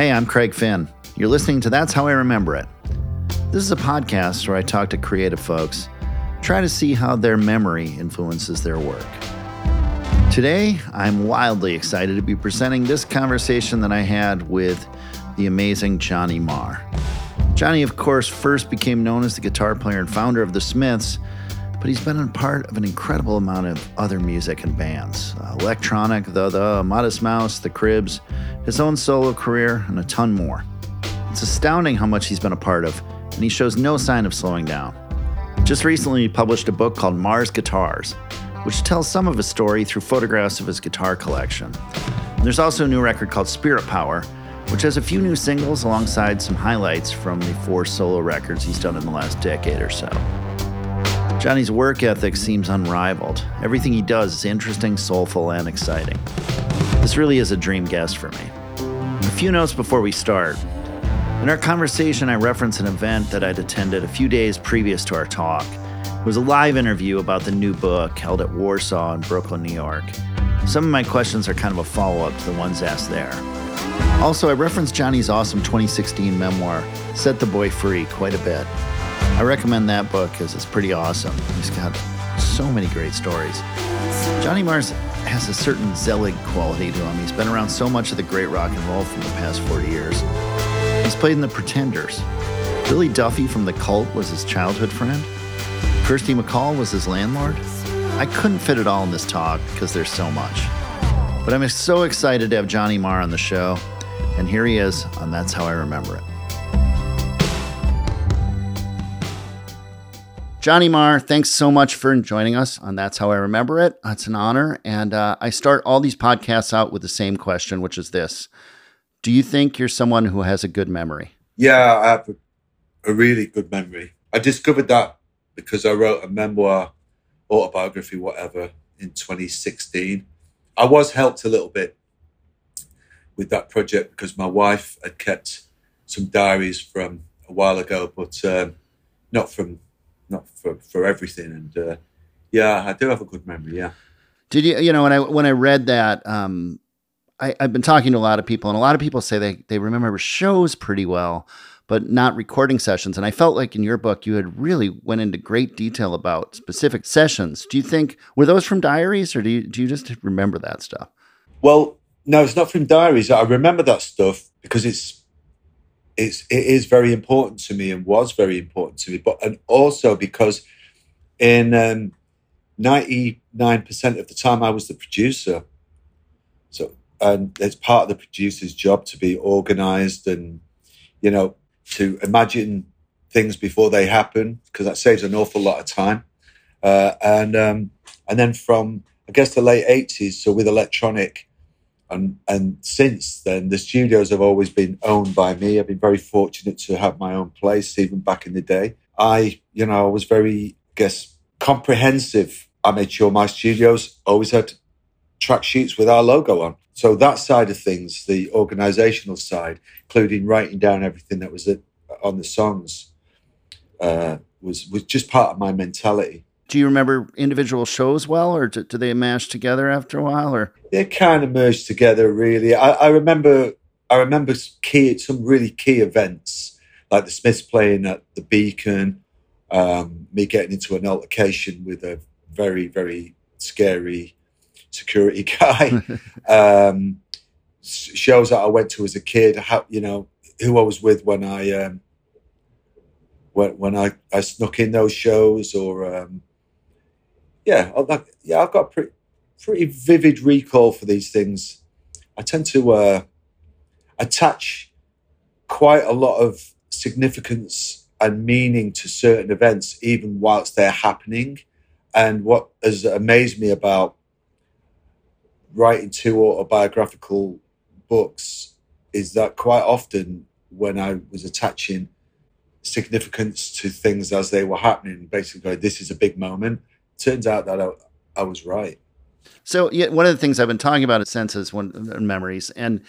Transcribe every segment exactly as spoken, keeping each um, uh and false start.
Hey, I'm Craig Finn. You're listening to That's How I Remember It. This is a podcast where I talk to creative folks, try to see how their memory influences their work. Today, I'm wildly excited to be presenting this conversation that I had with the amazing Johnny Marr. Johnny, of course, first became known as the guitar player and founder of The Smiths, but he's been a part of an incredible amount of other music and bands. Uh, Electronic, The The, Modest Mouse, The Cribs, his own solo career, and a ton more. It's astounding how much he's been a part of, and he shows no sign of slowing down. Just recently, he published a book called Marr's Guitars, which tells some of his story through photographs of his guitar collection. And there's also a new record called Spirit Power, which has a few new singles alongside some highlights from the four solo records he's done in the last decade or so. Johnny's work ethic seems unrivaled. Everything he does is interesting, soulful, and exciting. This really is a dream guest for me. A few notes before we start. In our conversation, I reference an event that I'd attended a few days previous to our talk. It was a live interview about the new book held at Warsaw in Brooklyn, New York. Some of my questions are kind of a follow-up to the ones asked there. Also, I referenced Johnny's awesome twenty sixteen memoir, Set the Boy Free, quite a bit. I recommend that book because it's pretty awesome. He's got so many great stories. Johnny Marr has a certain zealot quality to him. He's been around so much of the great rock and roll from the past forty years. He's played in The Pretenders. Billy Duffy from The Cult was his childhood friend. Kirsty McCall was his landlord. I couldn't fit it all in this talk because there's so much. But I'm so excited to have Johnny Marr on the show. And here he is on That's How I Remember It. Johnny Marr, thanks so much for joining us on That's How I Remember It. It's an honor. And uh, I start all these podcasts out with the same question, which is this. Do you think you're someone who has a good memory? Yeah, I have a, a really good memory. I discovered that because I wrote a memoir, autobiography, whatever, in twenty sixteen. I was helped a little bit with that project because my wife had kept some diaries from a while ago, but um, not from... not for, for everything. And uh, yeah, I do have a good memory. Yeah. Did you, you know, when I, when I read that, um, I, I've been talking to a lot of people and a lot of people say they, they remember shows pretty well, but not recording sessions. And I felt like in your book, you had really went into great detail about specific sessions. Do you think, were those from diaries or do you, do you just remember that stuff? Well, no, it's not from diaries. I remember that stuff because it's, It's, it is very important to me and was very important to me. But and also because in um, ninety-nine percent of the time I was the producer. So and it's part of the producer's job to be organised and, you know, to imagine things before they happen because that saves an awful lot of time. Uh, and um, and then from, I guess, the late eighties, so with Electronic, And and since then, the studios have always been owned by me. I've been very fortunate to have my own place, even back in the day. I, you know, I was very, I guess, comprehensive. I made sure my studios always had track sheets with our logo on. So that side of things, the organisational side, including writing down everything that was on the songs, uh, was, was just part of my mentality. Do you remember individual shows well, or do, do they mash together after a while? Or they kind of merged together, really. I, I remember, I remember key some really key events, like the Smiths playing at the Beacon, um, me getting into an altercation with a very, very scary security guy. um, shows that I went to as a kid, how, you know, who I was with when I um, when when I, I snuck in those shows, or. Um, Yeah, like, yeah, I've got a pretty, pretty vivid recall for these things. I tend to uh, attach quite a lot of significance and meaning to certain events, even whilst they're happening. And what has amazed me about writing two autobiographical books is that quite often when I was attaching significance to things as they were happening, basically, this is a big moment. Turns out that I, I was right. So yeah, one of the things I've been talking about is senses one memories. And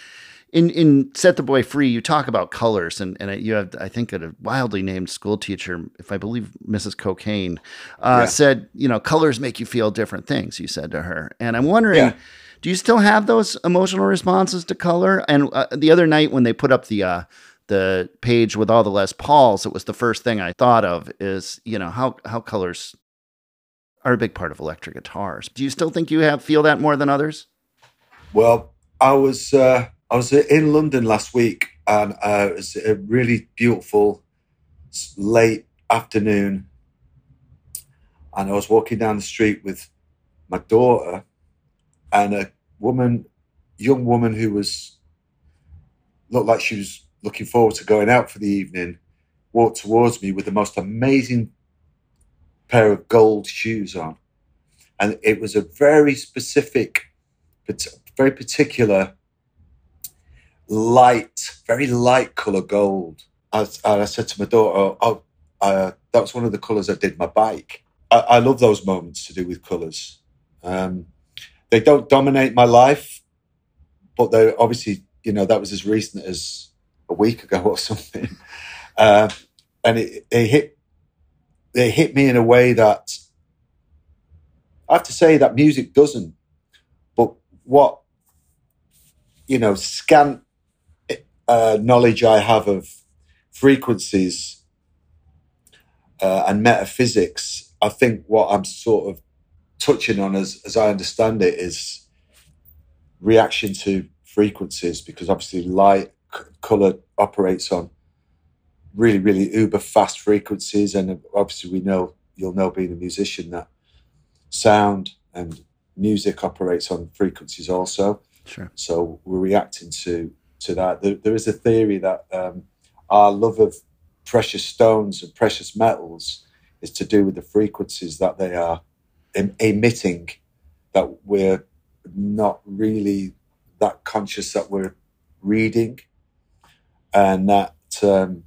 in, in Set the Boy Free, you talk about colors. And, and you have, I think, a wildly named school teacher, if I believe Missus Cocaine, uh, yeah. said, you know, colors make you feel different things, you said to her. And I'm wondering, yeah. Do you still have those emotional responses to color? And uh, the other night when they put up the uh, the page with all the Les Pauls, it was the first thing I thought of is, you know, how how colors are a big part of electric guitars. Do you still think you have feel that more than others? Well, I was uh, I was in London last week, and uh, it was a really beautiful late afternoon, and I was walking down the street with my daughter, and a woman, young woman who was looked like she was looking forward to going out for the evening, walked towards me with the most amazing pair of gold shoes on, and it was a very specific, very particular light, very light color gold. And I said to my daughter, "Oh, uh, that was one of the colors I did my bike." I, I love those moments to do with colors. Um, They don't dominate my life, but they obviously, you know, that was as recent as a week ago or something. Uh, and it, it hit, they hit me in a way that I have to say that music doesn't. But what, you know, scant uh, knowledge I have of frequencies uh, and metaphysics, I think what I'm sort of touching on, as as I understand it, is reaction to frequencies, because obviously light, c- colour operates on really, really uber fast frequencies. And obviously we know, you'll know being a musician, that sound and music operates on frequencies also. Sure. So we're reacting to, to that. There, there is a theory that um, our love of precious stones and precious metals is to do with the frequencies that they are emitting, that we're not really that conscious that we're reading, and that um,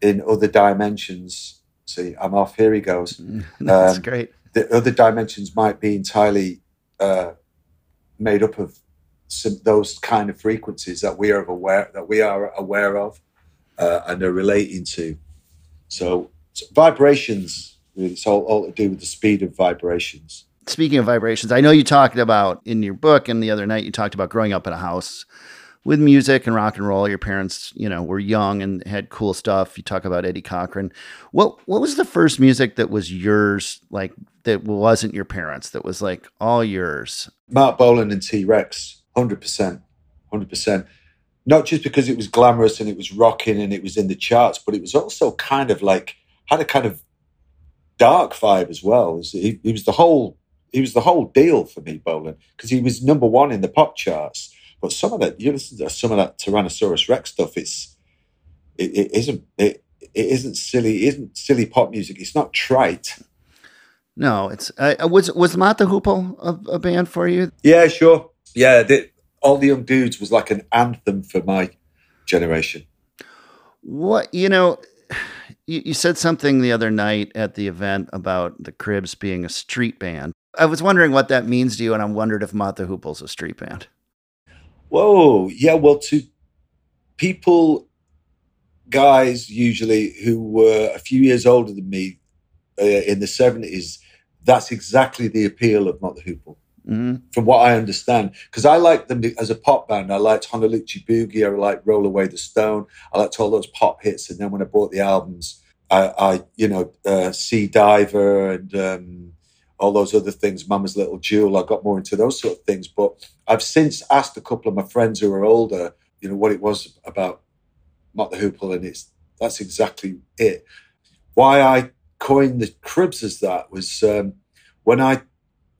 in other dimensions, see, I'm off, here he goes. That's um, great. The other dimensions might be entirely uh, made up of some, those kind of frequencies that we are aware that we are aware of uh, and are relating to. So, so vibrations. It's all, all to do with the speed of vibrations. Speaking of vibrations, I know you talked about in your book and the other night, you talked about growing up in a house with music and rock and roll. Your parents, you know, were young and had cool stuff. You talk about Eddie Cochran. What what was the first music that was yours, like that wasn't your parents, that was like all yours? Mark Bolan and T-Rex, one hundred percent, one hundred percent. Not just because it was glamorous and it was rocking and it was in the charts, but it was also kind of like, had a kind of dark vibe as well. He, he was the whole, he was the whole deal for me, Bolan, because he was number one in the pop charts. But some of that, you listen to some of that Tyrannosaurus Rex stuff. It's, it, it isn't, it, it isn't silly, it isn't silly pop music. It's not trite. No, it's uh, was was Mata Hoople a, a band for you? Yeah, sure. Yeah, they, All the Young Dudes was like an anthem for my generation. What you know. You said something the other night at the event about the Cribs being a street band. I was wondering what that means to you, and I wondered if Mata Hoople's a street band. Whoa, yeah, well, to people, guys usually who were a few years older than me uh, in the seventies, that's exactly the appeal of Mata Hoople, mm-hmm. from what I understand. Because I liked them as a pop band. I liked Honolulu Boogie, I liked Roll Away the Stone, I liked all those pop hits. And then when I bought the albums, I, I you know, uh, Sea Diver and um, all those other things, Mama's Little Jewel, I got more into those sort of things. But I've since asked a couple of my friends who are older, you know, what it was about Mata Hoople, and it's that's exactly it. Why I coined the Cribs as that was um, when I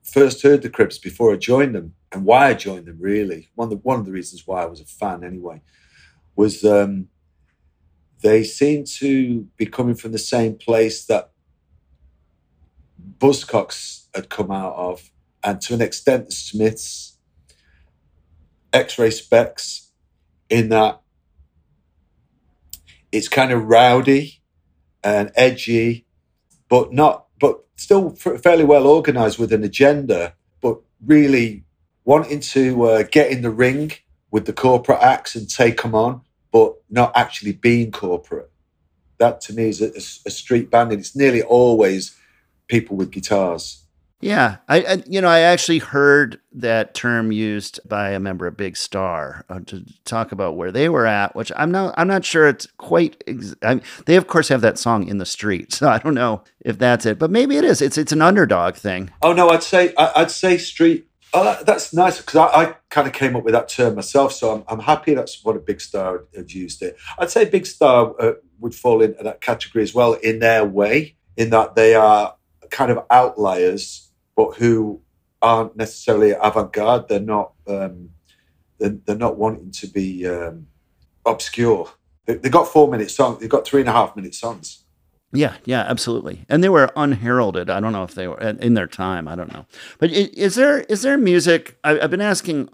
first heard the Cribs before I joined them, and why I joined them really, one of the, one of the reasons why I was a fan anyway, was um, they seemed to be coming from the same place that Buzzcocks had come out of, and to an extent the Smiths, X-Ray Specs, in that it's kind of rowdy and edgy, but not but still fairly well organised with an agenda, but really wanting to uh, get in the ring with the corporate acts and take them on, but not actually being corporate. That to me is a, a street band, and it's nearly always people with guitars. Yeah, I, I you know, I actually heard that term used by a member of Big Star uh, to talk about where they were at, which I'm not I'm not sure it's quite. Ex I mean, they of course have that song "In the Street," so I don't know if that's it, but maybe it is. It's it's an underdog thing. Oh no, I'd say I, I'd say street. Oh, that, that's nice because I, I kind of came up with that term myself, so I'm I'm happy that's what a Big Star had used it. I'd say Big Star uh, would fall into that category as well in their way, in that they are kind of outliers, but who aren't necessarily avant-garde. They're not. Um, they're, they're not wanting to be um, obscure. They, they've got four-minute songs. They've got three and a half-minute songs. Yeah, yeah, absolutely. And they were unheralded. I don't know if they were in their time. I don't know. But is there is there music? I, I've been asking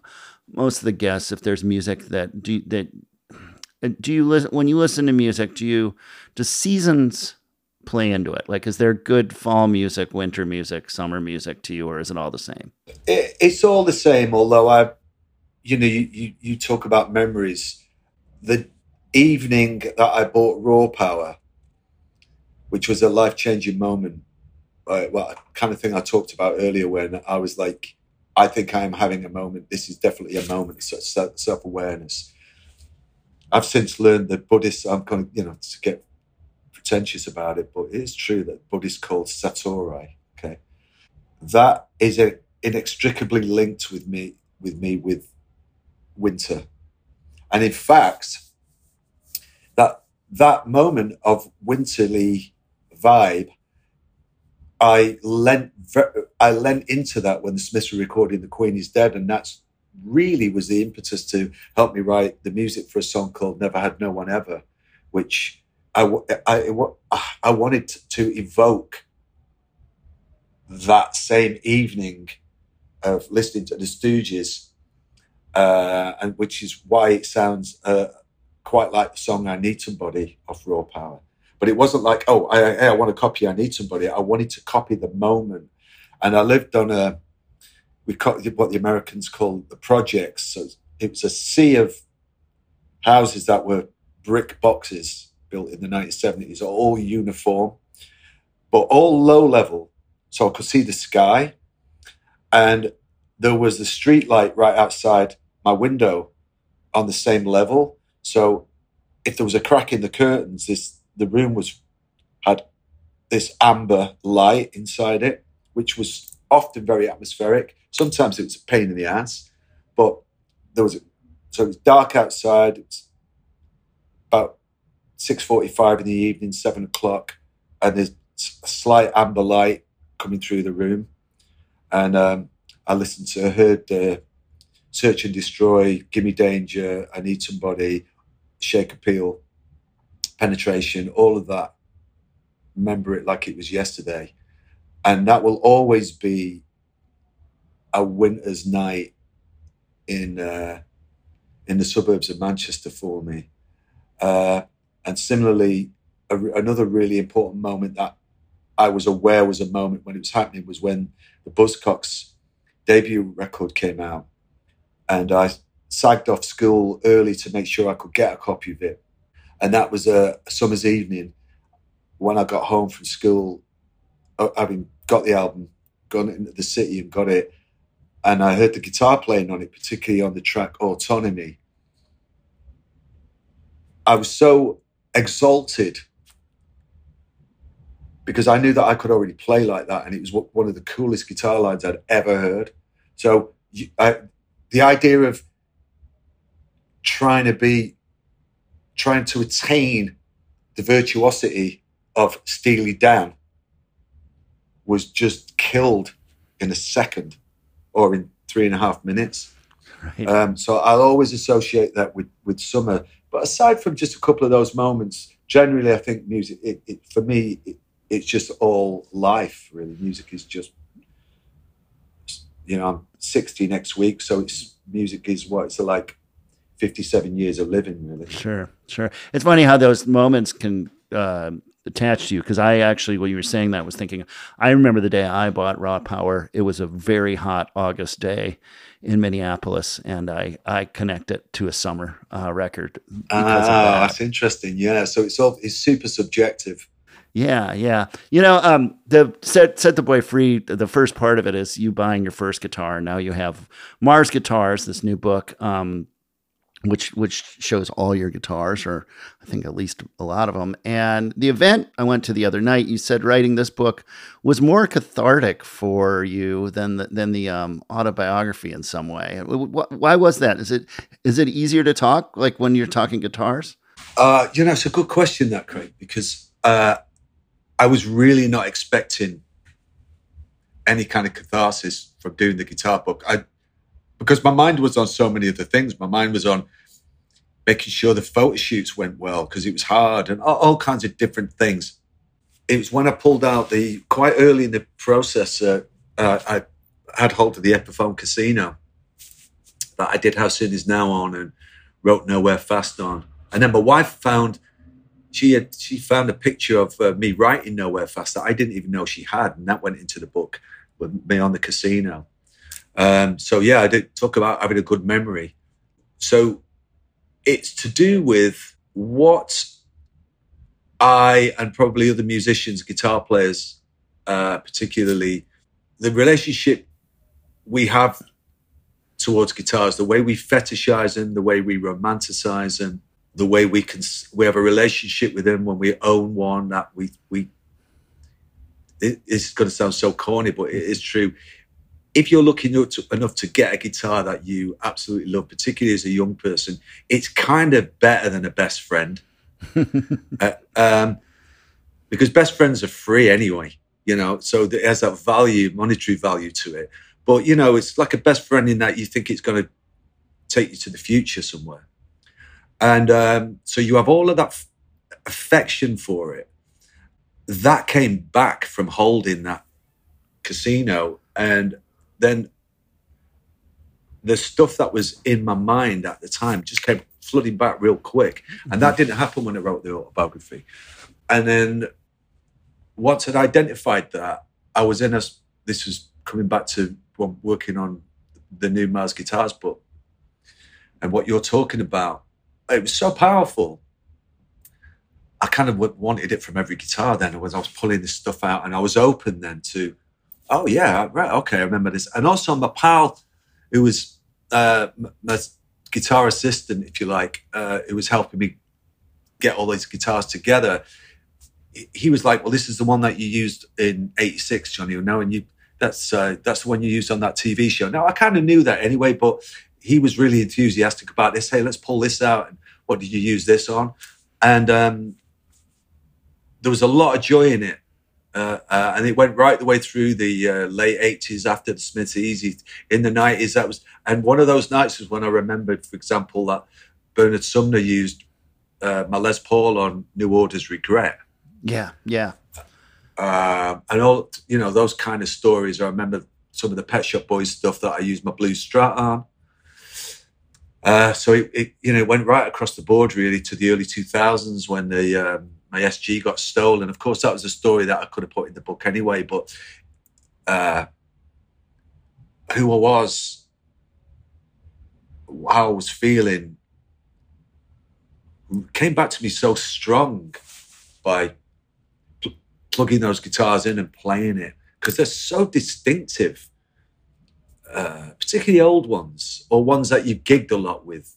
most of the guests if there's music that do that. Do you listen when you listen to music? Do you do seasons play into it? Like, is there good fall music, winter music, summer music to you, or is it all the same? It, it's all the same, although I, you know, you, you, you talk about memories. The evening that I bought Raw Power, which was a life-changing moment, uh, well, kind of thing I talked about earlier when I was like, I think I'm having a moment. This is definitely a moment. It's self-awareness. I've since learned that Buddhists, I'm going to, you know, to get pretentious about it, but it is true that Buddhists called satori. Okay, that is a, inextricably linked with me, with me, with winter, and in fact, that that moment of winterly vibe, I lent I lent into that when the Smiths were recording "The Queen Is Dead," and that's really was the impetus to help me write the music for a song called "Never Had No One Ever," which I, I, I wanted to evoke that same evening of listening to the Stooges, uh, and which is why it sounds uh, quite like the song "I Need Somebody" off Raw Power. But it wasn't like, oh, I, I, I want to copy "I Need Somebody." I wanted to copy the moment. And I lived on a, we copied what the Americans call the projects. So it was a sea of houses that were brick boxes, built in the nineteen seventies, all uniform, but all low level. So I could see the sky. And there was the street light right outside my window on the same level. So if there was a crack in the curtains, this the room was had this amber light inside it, which was often very atmospheric. Sometimes it was a pain in the ass, but there was a, so it was dark outside. It was about six forty-five in the evening, seven o'clock, and there's a slight amber light coming through the room. And um, I listened to, I heard uh, Search and Destroy, Give Me Danger, I Need Somebody, Shake Appeal, Penetration, all of that. Remember it like it was yesterday. And that will always be a winter's night in, uh, in the suburbs of Manchester for me. Uh, And similarly, a, another really important moment that I was aware was a moment when it was happening was when the Buzzcocks debut record came out. And I sagged off school early to make sure I could get a copy of it. And that was a, a summer's evening when I got home from school, having got the album, gone into the city and got it. And I heard the guitar playing on it, particularly on the track "Autonomy." I was so exalted because I knew that I could already play like that, and it was one of the coolest guitar lines I'd ever heard. So I, the idea of trying to be, trying to attain the virtuosity of Steely Dan was just killed in a second or in three and a half minutes. Right. Um, so I'll always associate that with, with summer. But aside from just a couple of those moments, generally, I think music, it, it, for me, it, it's just all life, really. Music is just, you know, I'm sixty next week, so it's music is what it's like fifty-seven years of living, really. Sure, sure. It's funny how those moments can uh, attach to you, because I actually, when you were saying that, was thinking, I remember the day I bought Raw Power. It was a very hot August day in Minneapolis, and I, I connect it to a summer uh, record. Ah, that. That's interesting. Yeah, so it's all it's super subjective. Yeah, yeah. You know, um, the set set the Boy Free. The first part of it is you buying your first guitar. Now you have Marr's Guitars, this new book, um, which which shows all your guitars, or I think at least a lot of them. And the event I went to the other night, you said writing this book was more cathartic for you than the, than the um, autobiography in some way. Why was that? Is it is it easier to talk like when you're talking guitars? Uh, you know, it's a good question, that Craig, because. Uh, I was really not expecting any kind of catharsis from doing the guitar book. I, because my mind was on so many other things. My mind was on making sure the photo shoots went well because it was hard and all, all kinds of different things. It was when I pulled out the, quite early in the process, uh, uh, I had hold of the Epiphone Casino that I did How Soon Is Now on and wrote Nowhere Fast on. And then my wife found She had, she found a picture of uh, me writing Nowhere Fast that I didn't even know she had, and that went into the book with me on the casino. Um, so yeah, I did talk about having a good memory. So it's to do with what I and probably other musicians, guitar players, uh, particularly, the relationship we have towards guitars, the way we fetishize them, the way we romanticize them, the way we can, we have a relationship with them when we own one that we, we, it, it's going to sound so corny, but it is true. If you're lucky enough to, enough to get a guitar that you absolutely love, particularly as a young person, it's kind of better than a best friend. uh, um, because best friends are free anyway, you know, so it has that value, monetary value to it. But, you know, it's like a best friend in that you think it's going to take you to the future somewhere. And um, so you have all of that f- affection for it. That came back from holding that casino. And then the stuff that was in my mind at the time just came flooding back real quick. And that didn't happen when I wrote the autobiography. And then once I'd identified that, I was in a, this was coming back to well, working on the new Marr's Guitars book and what you're talking about. It was so powerful. I kind of wanted it from every guitar then. I was, I was pulling this stuff out and I was open then to, oh yeah, right, okay, I remember this. And also my pal, who was uh, my guitar assistant, if you like, uh, who was helping me get all these guitars together, he was like, well, this is the one that you used in eighty-six, Johnny, you know, and you that's uh, that's the one you used on that T V show. Now, I kind of knew that anyway, but he was really enthusiastic about this. Hey, let's pull this out. And what did you use this on? And um, there was a lot of joy in it. Uh, uh, and it went right the way through the uh, late eighties after the Smiths Easy. In the nineties, that was... And one of those nights was when I remembered, for example, that Bernard Sumner used uh, my Les Paul on New Order's Regret. Yeah, yeah. Uh, and all, you know, those kind of stories. I remember some of the Pet Shop Boys stuff that I used my Blue Strat on. Uh, so it, it, you know, it went right across the board really to the early two thousands when the um, my S G got stolen. Of course, that was a story that I could have put in the book anyway. But uh, who I was, how I was feeling, came back to me so strong by pl- plugging those guitars in and playing it because they're so distinctive. Uh, particularly old ones or ones that you gigged a lot with.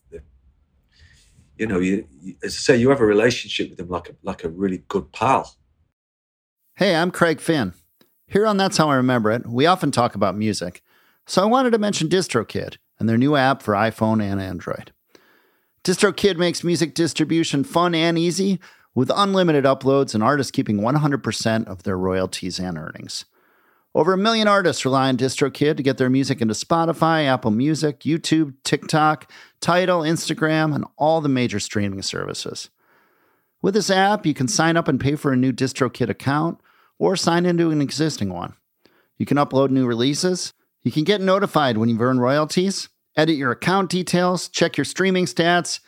You know, you, you, as I say, you have a relationship with them like a, like a really good pal. Hey, I'm Craig Finn. Here on That's How I Remember It, we often talk about music. So I wanted to mention DistroKid and their new app for iPhone and Android. DistroKid makes music distribution fun and easy with unlimited uploads and artists keeping one hundred percent of their royalties and earnings. Over a million artists rely on DistroKid to get their music into Spotify, Apple Music, YouTube, TikTok, Tidal, Instagram, and all the major streaming services. With this app, you can sign up and pay for a new DistroKid account or sign into an existing one. You can upload new releases. You can get notified when you've earned royalties, edit your account details, check your streaming stats,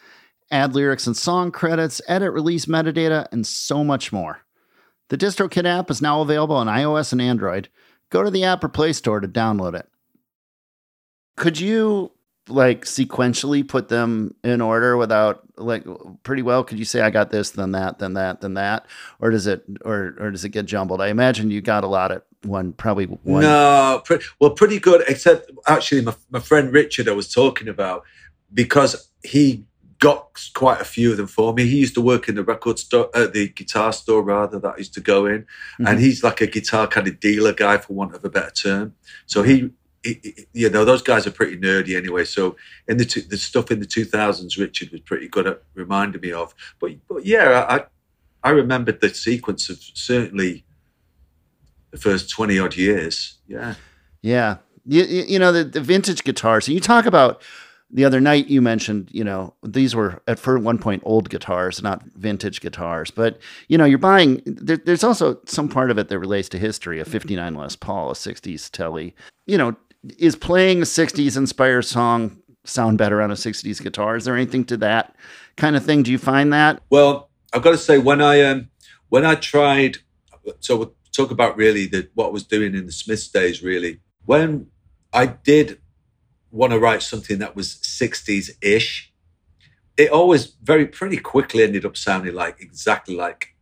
add lyrics and song credits, edit release metadata, and so much more. The DistroKid app is now available on iOS and Android. Go to the App or Play Store to download it. Could you like sequentially put them in order without like pretty well? Could you say I got this, then that, then that, then that, or does it or or does it get jumbled? I imagine you got a lot at one, probably one. No, pre- well, pretty good. Except actually, my my friend Richard, I was talking about, because he got quite a few of them for me. He used to work in the record store, uh, the guitar store rather, that I used to go in, mm-hmm. and he's like a guitar kind of dealer guy, for want of a better term. So he, he, he you know, those guys are pretty nerdy anyway. So in the t- the stuff in the two thousands, Richard was pretty good at reminding me of. But but yeah, I I remembered the sequence of certainly the first twenty odd years. Yeah, yeah. You you know the, the vintage guitars. So you talk about. The other night you mentioned, you know, these were at for one point old guitars, not vintage guitars. But, you know, you're buying, there, there's also some part of it that relates to history, a fifty-nine Les Paul, a sixties Tele. You know, is playing a sixties inspired song sound better on a sixties guitar? Is there anything to that kind of thing? Do you find that? Well, I've got to say, when I um, when I tried, so we'll talk about really the, what I was doing in the Smiths days, really. When I did want to write something that was sixties-ish, it always very pretty quickly ended up sounding like exactly like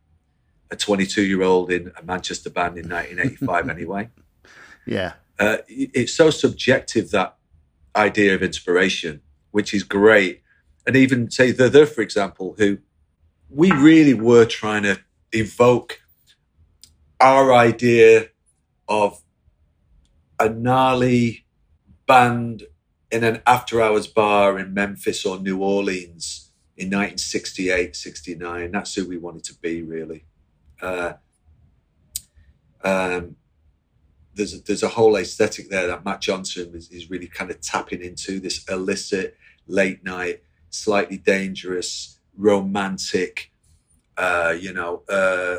a twenty-two-year-old in a Manchester band in nineteen eighty-five anyway. Yeah. Uh, it's so subjective, that idea of inspiration, which is great. And even, say, The The, for example, who we really were trying to evoke our idea of a gnarly band in an after-hours bar in Memphis or New Orleans in nineteen sixty-eight, sixty-nine. That's who we wanted to be, really. Uh, um, there's a, there's a whole aesthetic there that Matt Johnson is, is really kind of tapping into, this illicit, late-night, slightly dangerous, romantic, uh, you know, uh,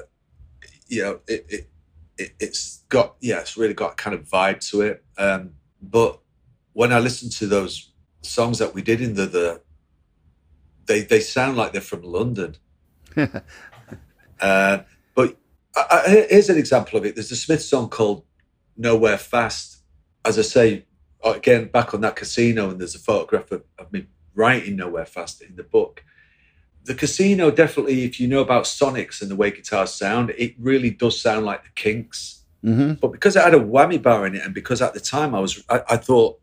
you know, it, it, it, it's got, yeah, it's really got a kind of vibe to it. Um, but when I listen to those songs that we did in the, the they they sound like they're from London. uh, but I, I, here's an example of it. There's a Smiths song called Nowhere Fast. As I say, again, back on that casino, and there's a photograph of, of me writing Nowhere Fast in the book. The casino, definitely, if you know about sonics and the way guitars sound, it really does sound like the Kinks. Mm-hmm. But because it had a whammy bar in it, and because at the time I was, I, I thought,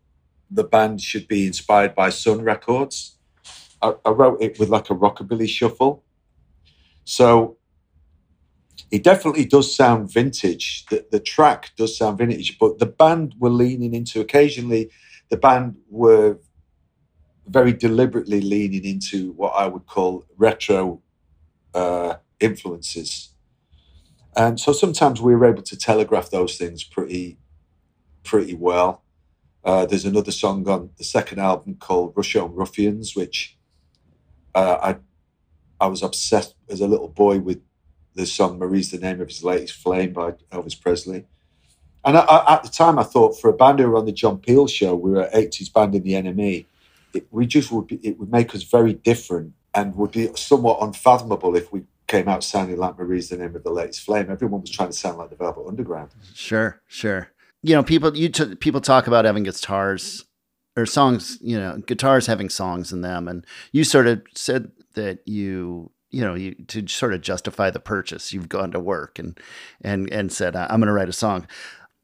the band should be inspired by Sun Records. I, I wrote it with like a rockabilly shuffle. So it definitely does sound vintage. The, the track does sound vintage, but the band were leaning into, occasionally the band were very deliberately leaning into what I would call retro uh, influences. And so sometimes we were able to telegraph those things pretty, pretty well. Uh, there's another song on the second album called Rush on Ruffians, which uh, I I was obsessed as a little boy with the song Marie's the Name of His Latest Flame by Elvis Presley. And I, I, at the time, I thought for a band who were on the John Peel show, we were an eighties band in the N M E, it, we just would be, it would make us very different and would be somewhat unfathomable if we came out sounding like Marie's the Name of the Latest Flame. Everyone was trying to sound like the Velvet Underground. Sure, sure. You know, people you t- people talk about having guitars or songs, you know, guitars having songs in them. And you sort of said that you, you know, you, to sort of justify the purchase, you've gone to work and and and said, I'm going to write a song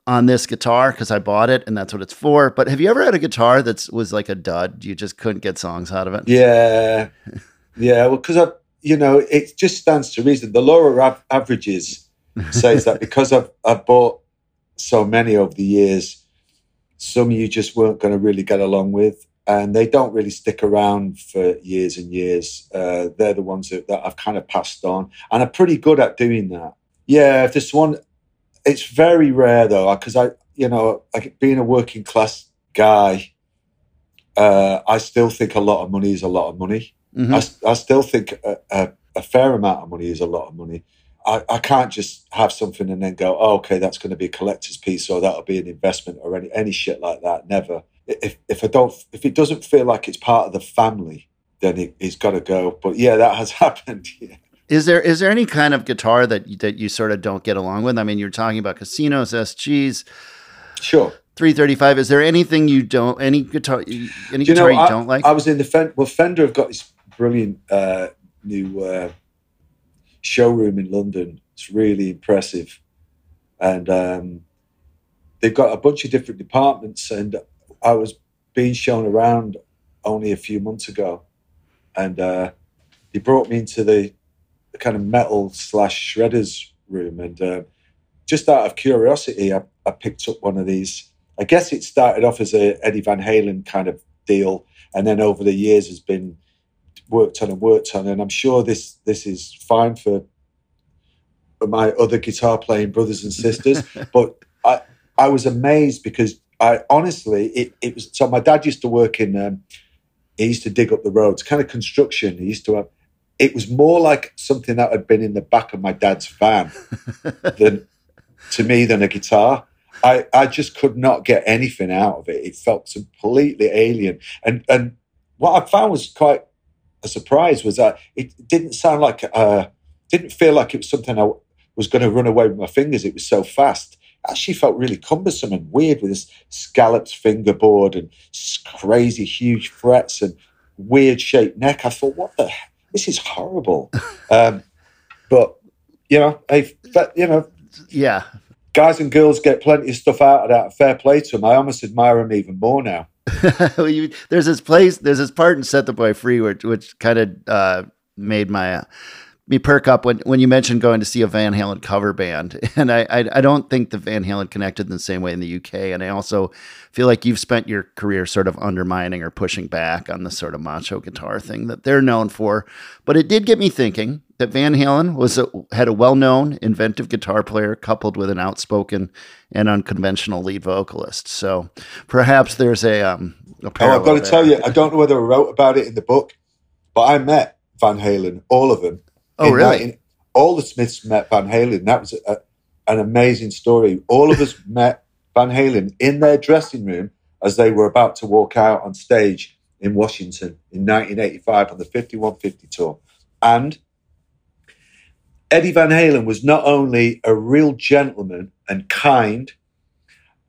on this guitar because I bought it and that's what it's for. But have you ever had a guitar that was like a dud? You just couldn't get songs out of it? Yeah. Yeah, well, because, I, you know, it just stands to reason. The law of av- averages says that because I've, I've bought so many over the years, some you just weren't going to really get along with, and they don't really stick around for years and years. Uh, they're the ones that, that I've kind of passed on, and I'm pretty good at doing that. Yeah, if this one, it's very rare though, because I, you know, like being a working class guy, uh, I still think a lot of money is a lot of money. Mm-hmm. I, I still think a, a, a fair amount of money is a lot of money. I, I can't just have something and then go, oh, okay, that's going to be a collector's piece, or that'll be an investment, or any, any shit like that. Never. If if I don't, if it doesn't feel like it's part of the family, then it, it's got to go. But yeah, that has happened. Yeah. Is there is there any kind of guitar that that you sort of don't get along with? I mean, you're talking about casinos, S Gs, sure, three thirty-five. Is there anything you don't, any guitar, any you guitar know, you I, don't like? I was in the Fender. Well, Fender have got this brilliant uh, new uh, showroom in London. It's really impressive. And um, they've got a bunch of different departments. And I was being shown around only a few months ago. And uh, they brought me into the kind of metal slash shredders room. And uh, just out of curiosity, I, I picked up one of these. I guess it started off as a Eddie Van Halen kind of deal. And then over the years has been worked on and worked on. And I'm sure this this is fine for my other guitar playing brothers and sisters. But I I was amazed because I honestly, it, it was, so my dad used to work in, um, he used to dig up the roads, kind of construction. He used to have, it was more like something that had been in the back of my dad's van than, to me, than a guitar. I, I just could not get anything out of it. It felt completely alien. And and what I found was quite a surprise was that it didn't sound like, uh, didn't feel like it was something I was going to run away with my fingers. It was so fast. It actually felt really cumbersome and weird with this scalloped fingerboard and crazy huge frets and weird shaped neck. I thought, what the heck? This is horrible. Um, but, you know, I, but, you know, yeah, guys and girls get plenty of stuff out of that. Fair play to them. I almost admire them even more now. well, you, there's this place, there's this part in Set the Boy Free, which, which kind of uh, made my uh, me perk up when, when you mentioned going to see a Van Halen cover band. And I, I I don't think the Van Halen connected in the same way in the U K. And I also feel like you've spent your career sort of undermining or pushing back on the sort of macho guitar thing that they're known for. But it did get me thinking that Van Halen was a, had a well-known, inventive guitar player coupled with an outspoken and unconventional lead vocalist. So perhaps there's a, um, a parallel. Oh, I've got to there. tell you, I don't know whether I wrote about it in the book, but I met Van Halen, all of them. Oh, really? nineteen all the Smiths met Van Halen. That was a, an amazing story. All of us met Van Halen in their dressing room as they were about to walk out on stage in Washington in nineteen eighty-five on the fifty-one fifty tour. And Eddie Van Halen was not only a real gentleman and kind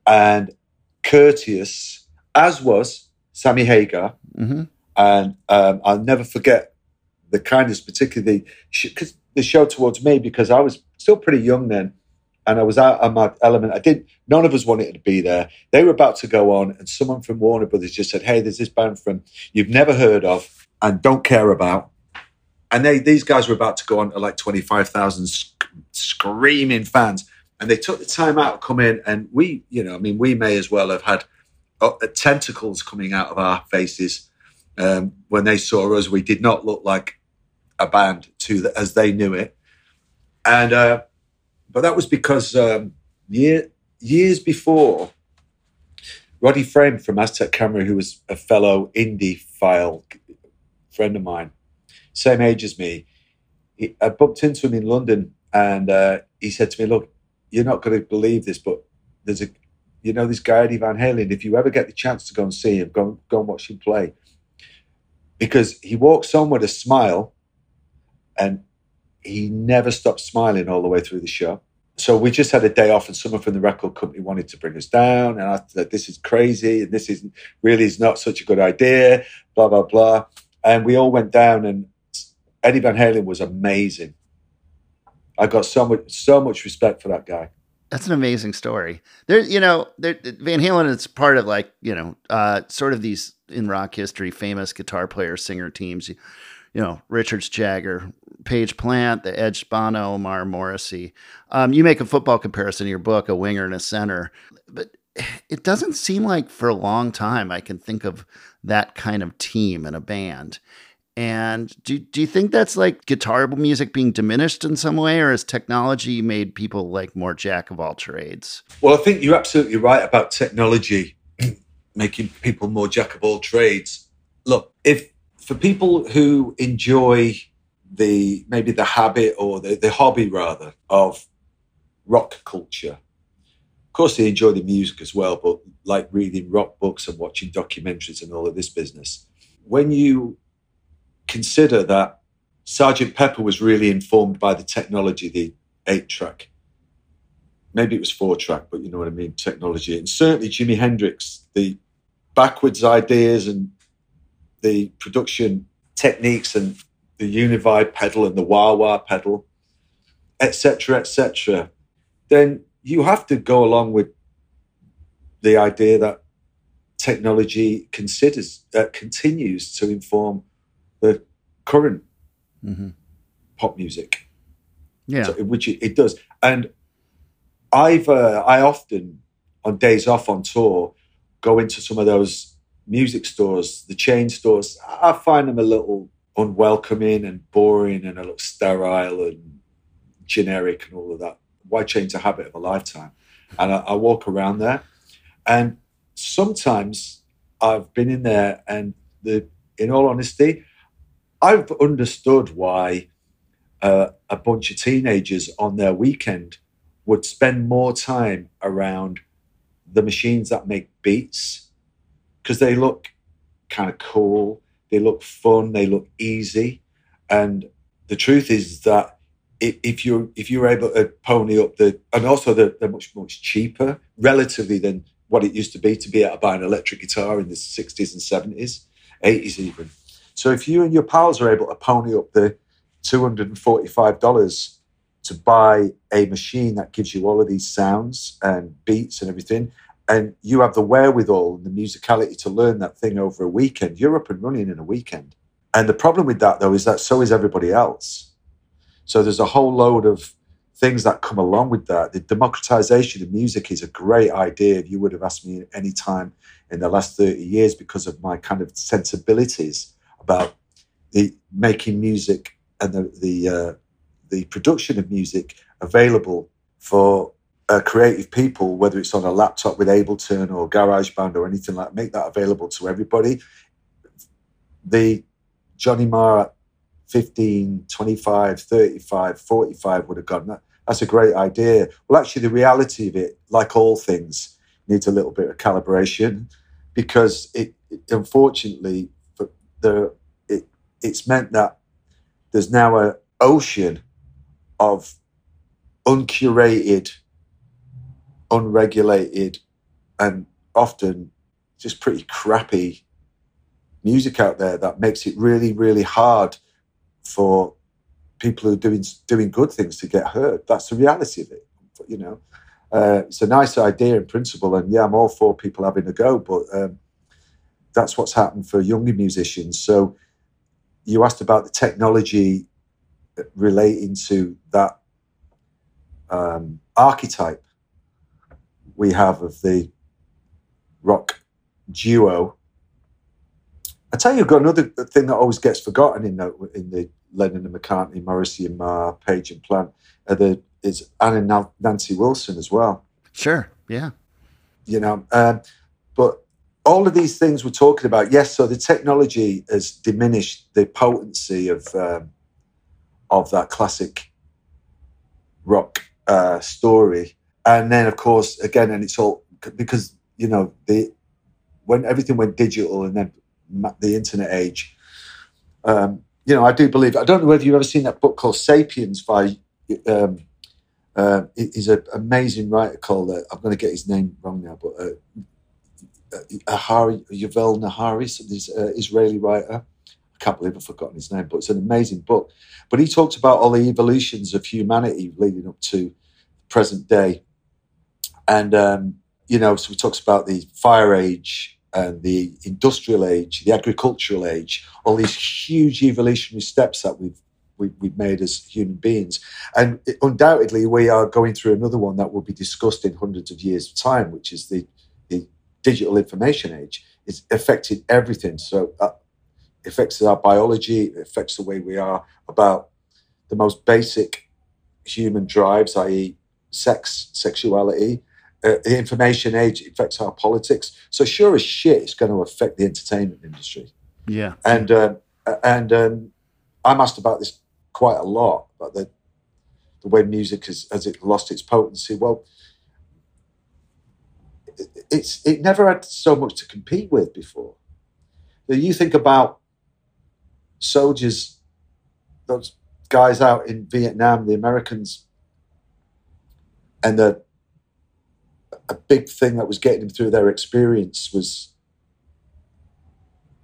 and courteous, as was Sammy Hagar. Mm-hmm. And um, I'll never forget the kindness, particularly because the show towards me, because I was still pretty young then and I was out of my element. I didn't, none of us wanted to be there. They were about to go on and someone from Warner Brothers just said, hey, there's this band from you've never heard of and don't care about. And they, these guys were about to go on to like twenty-five thousand sc- screaming fans. And they took the time out to come in. And we, you know, I mean, we may as well have had uh, tentacles coming out of our faces. Um, when they saw us, we did not look like a band to the, as they knew it. And, uh, but that was because um, year, years before, Roddy Frame from Aztec Camera, who was a fellow indie file friend of mine, same age as me, he, I bumped into him in London and uh, he said to me, look, you're not going to believe this, but there's a, you know, this guy Eddie Van Halen, if you ever get the chance to go and see him, go, go and watch him play. Because he walks on with a smile and he never stopped smiling all the way through the show. So we just had a day off and someone from the record company wanted to bring us down. And I said, this is crazy. And this is really is not such a good idea, blah, blah, blah. And we all went down and Eddie Van Halen was amazing. I got so much, so much respect for that guy. That's an amazing story. There, you know, there, Van Halen is part of like, you know, uh, sort of these in rock history, famous guitar player, singer teams, you, you know, Richards, Jagger, Page Plant, The Edge, Bono, Marr, Morrissey. Um, you make a football comparison in your book, a winger and a center, but it doesn't seem like for a long time I can think of that kind of team in a band. And do do you think that's like guitar music being diminished in some way, or has technology made people like more jack of all trades? Well, I think you're absolutely right about technology making people more jack of all trades. Look, if for people who enjoy the maybe the habit or the, the hobby rather of rock culture. Of course, they enjoy the music as well, but like reading rock books and watching documentaries and all of this business. When you consider that Sergeant Pepper was really informed by the technology, the eight-track, maybe it was four track, but you know what I mean, technology. And certainly Jimi Hendrix, the backwards ideas and the production techniques and the Univibe pedal and the wah-wah pedal, et cetera, et cetera, then you have to go along with the idea that technology considers uh, continues to inform the current mm-hmm. pop music. Yeah, so, which it, it does. And I've uh, I often on days off on tour go into some of those music stores, the chain stores. I find them a little unwelcoming and boring, and a little sterile and generic and all of that. Why change a habit of a lifetime? And I, I walk around there, and sometimes I've been in there, and the, in all honesty, I've understood why uh, a bunch of teenagers on their weekend would spend more time around the machines that make beats, because they look kind of cool, they look fun, they look easy. And the truth is that if you're if you're able to pony up the, and also they're, they're much much cheaper relatively than what it used to be to be able to buy an electric guitar in the sixties and seventies, eighties even. So if you and your pals are able to pony up the two hundred forty-five dollars to buy a machine that gives you all of these sounds and beats and everything, and you have the wherewithal and the musicality to learn that thing over a weekend, you're up and running in a weekend. And the problem with that, though, is that so is everybody else. So there's a whole load of things that come along with that. The democratization of music is a great idea. If you would have asked me any time in the last thirty years, because of my kind of sensibilities about the making music and the the, uh, the production of music available for uh, creative people, whether it's on a laptop with Ableton or GarageBand or anything like that, make that available to everybody. The Johnny Marr fifteen, twenty-five, thirty-five, forty-five would have gone, that, that's a great idea. Well, actually, the reality of it, like all things, needs a little bit of calibration, because it, it unfortunately, for the, it, it's meant that there's now an ocean of uncurated, unregulated, and often just pretty crappy music out there that makes it really, really hard for people who are doing doing good things to get heard. That's the reality of it, you know. Uh, it's a nice idea in principle, and yeah, I'm all for people having a go, but um, that's what's happened for younger musicians. So you asked about the technology relating to that um, archetype we have of the rock duo. I tell you, I've got another thing that always gets forgotten in the, in the Lennon and McCartney, Morrissey and Marr, Page and Plant, uh, the, is Anne and Nancy Wilson as well. Sure, yeah. You know, um, but all of these things we're talking about, yes, so the technology has diminished the potency of um, of that classic rock uh, story. And then, of course, again, and it's all because, you know, the when everything went digital and then the internet age. Um, you know, I do believe, I don't know whether you've ever seen that book called Sapiens by, um, uh, he's an amazing writer called, uh, I'm going to get his name wrong now, but uh, Ahari, Yuval Nahari, this uh, Israeli writer. I can't believe I've forgotten his name, but it's an amazing book. But he talked about all the evolutions of humanity leading up to present day. And, um, you know, so he talks about the fire age, and the industrial age, the agricultural age, all these huge evolutionary steps that we've we, we've made as human beings. And it, undoubtedly, we are going through another one that will be discussed in hundreds of years of time, which is the, the digital information age. It's affected everything. So it affects our biology, it affects the way we are about the most basic human drives, that is sex, sexuality. Uh, the information age affects our politics. So sure as shit, it's going to affect the entertainment industry. Yeah. And um, and um, I'm asked about this quite a lot, about the, the way music has, has it lost its potency. Well, it, it's it never had so much to compete with before. You think about soldiers, those guys out in Vietnam, the Americans, and the a big thing that was getting them through their experience was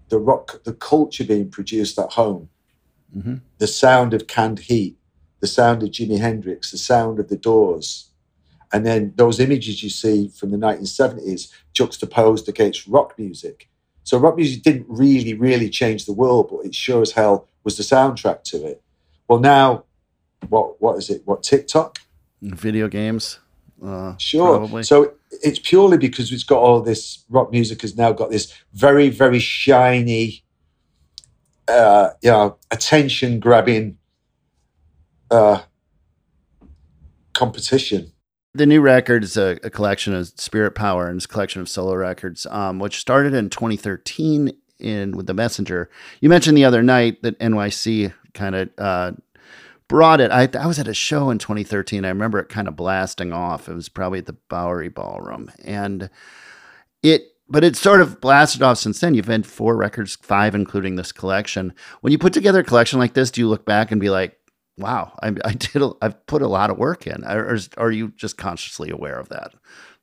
the rock, the culture being produced at home, mm-hmm. the sound of Canned Heat, the sound of Jimi Hendrix, the sound of the Doors. And then those images you see from the nineteen seventies juxtaposed against rock music. So rock music didn't really, really change the world, but it sure as hell was the soundtrack to it. Well, now, what what is it? What, TikTok? Video games. Uh, sure. Probably. So it's purely because it's got all this, rock music has now got this very, very shiny, uh, you know, attention-grabbing uh, competition. The new record is a, a collection of Spirit Power and it's a collection of solo records, um, which started in twenty thirteen in with The Messenger. You mentioned the other night that N Y C kind of uh, brought it. I, I was at a show in twenty thirteen. I remember it kind of blasting off. It was probably at the Bowery Ballroom, and it. But it sort of blasted off since then. You've had four records, five including this collection. When you put together a collection like this, do you look back and be like, wow, I, I did. A, I've put a lot of work in. Or, or are you just consciously aware of that?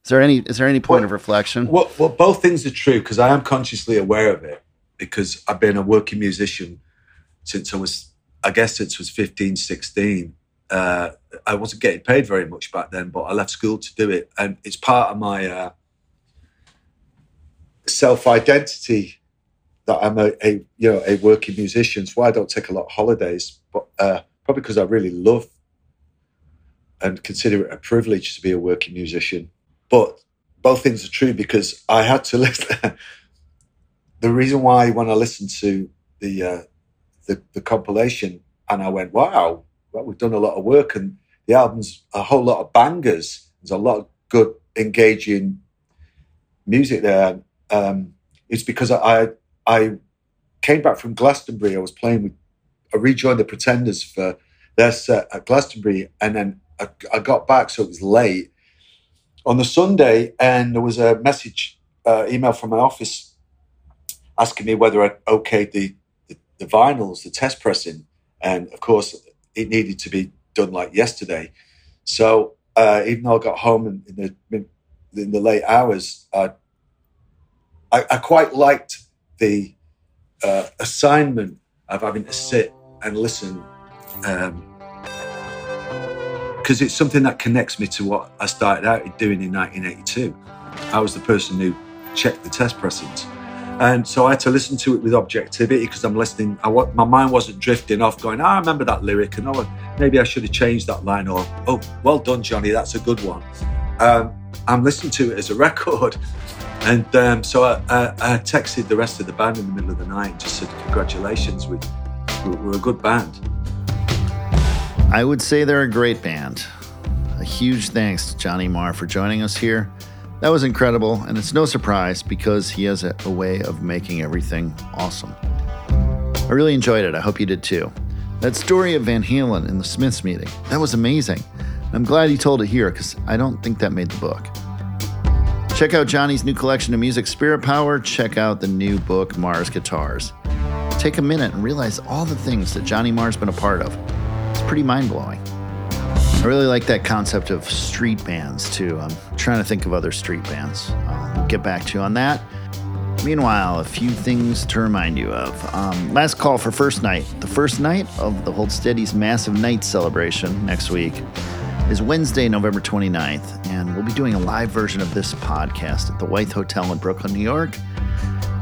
Is there any? Is there any point well, of reflection? Well, well, both things are true because I am consciously aware of it because I've been a working musician since I was, I guess, since I was fifteen, sixteen. Uh, I wasn't getting paid very much back then, but I left school to do it, and it's part of my uh, self-identity that I'm a, a you know a working musician. It's why I don't take a lot of holidays, but. Uh, Probably because I really love and consider it a privilege to be a working musician. But both things are true because I had to listen. The reason why when I listened to the, uh, the the compilation and I went, wow, well, we've done a lot of work and the album's a whole lot of bangers. There's a lot of good, engaging music there. Um, it's because I I came back from Glastonbury. I was playing with I rejoined the Pretenders for their set at Glastonbury, and then I, I got back, so it was late on the Sunday, and there was a message, uh, email from my office asking me whether I'd okayed the, the, the vinyls, the test pressing, and of course it needed to be done like yesterday. So uh, even though I got home in, in, the, in the late hours, uh, I, I quite liked the uh, assignment of having to sit and listen, because um, it's something that connects me to what I started out doing in nineteen eighty-two. I was the person who checked the test pressings, and so I had to listen to it with objectivity because I'm listening. I, my mind wasn't drifting off, going, oh, "I remember that lyric," and oh, maybe I should have changed that line, or "Oh, well done, Johnny, that's a good one." Um, I'm listening to it as a record, and um, so I, I, I texted the rest of the band in the middle of the night and just said, "Congratulations, we." We're a good band. I would say they're a great band. A huge thanks to Johnny Marr for joining us here. That was incredible, and it's no surprise because he has a, a way of making everything awesome. I really enjoyed it. I hope you did too. That story of Van Halen and the Smiths meeting, that was amazing. I'm glad he told it here because I don't think that made the book. Check out Johnny's new collection of music, Spirit Power. Check out the new book, Marr's Guitars. Take a minute and realize all the things that Johnny Marr's been a part of. It's pretty mind-blowing. I really like that concept of street bands, too. I'm trying to think of other street bands. I'll get back to you on that. Meanwhile, a few things to remind you of. Um, last call for First Night. The first night of the Hold Steady's Massive Night celebration next week is Wednesday, November twenty-ninth, and we'll be doing a live version of this podcast at the Wythe Hotel in Brooklyn, New York.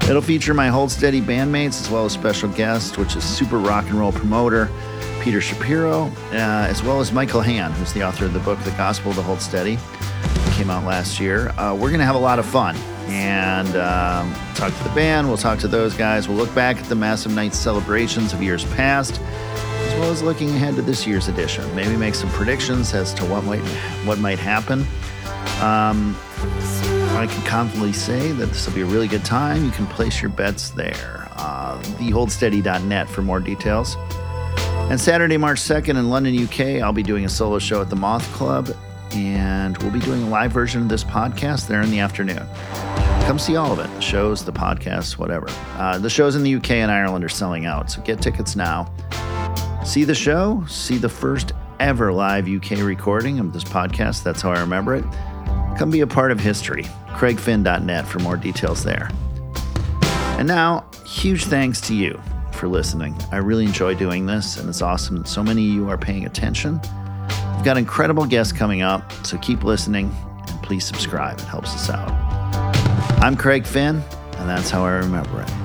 It'll feature my Hold Steady bandmates as well as special guest, which is super rock and roll promoter Peter Shapiro, uh, as well as Michael Hahn, who's the author of the book, The Gospel to Hold Steady. It came out last year. Uh, we're going to have a lot of fun and um, talk to the band. We'll talk to those guys. We'll look back at the Massive Night celebrations of years past, as well as looking ahead to this year's edition. Maybe make some predictions as to what might, what might happen. Um... I can confidently say that this will be a really good time. You can place your bets there. Uh, the hold steady dot net for more details. And Saturday, March second in London, U K, I'll be doing a solo show at the Moth Club, and we'll be doing a live version of this podcast there in the afternoon. Come see all of it, the shows, the podcasts, whatever. Uh, the shows in the U K and Ireland are selling out, so get tickets now. See the show, see the first ever live U K recording of this podcast. That's how I remember it. Come be a part of history. Craig Finn dot net for more details there. And now, huge thanks to you for listening. I really enjoy doing this, and it's awesome that so many of you are paying attention. We've got incredible guests coming up, so keep listening, and please subscribe. It helps us out. I'm Craig Finn, and that's how I remember it.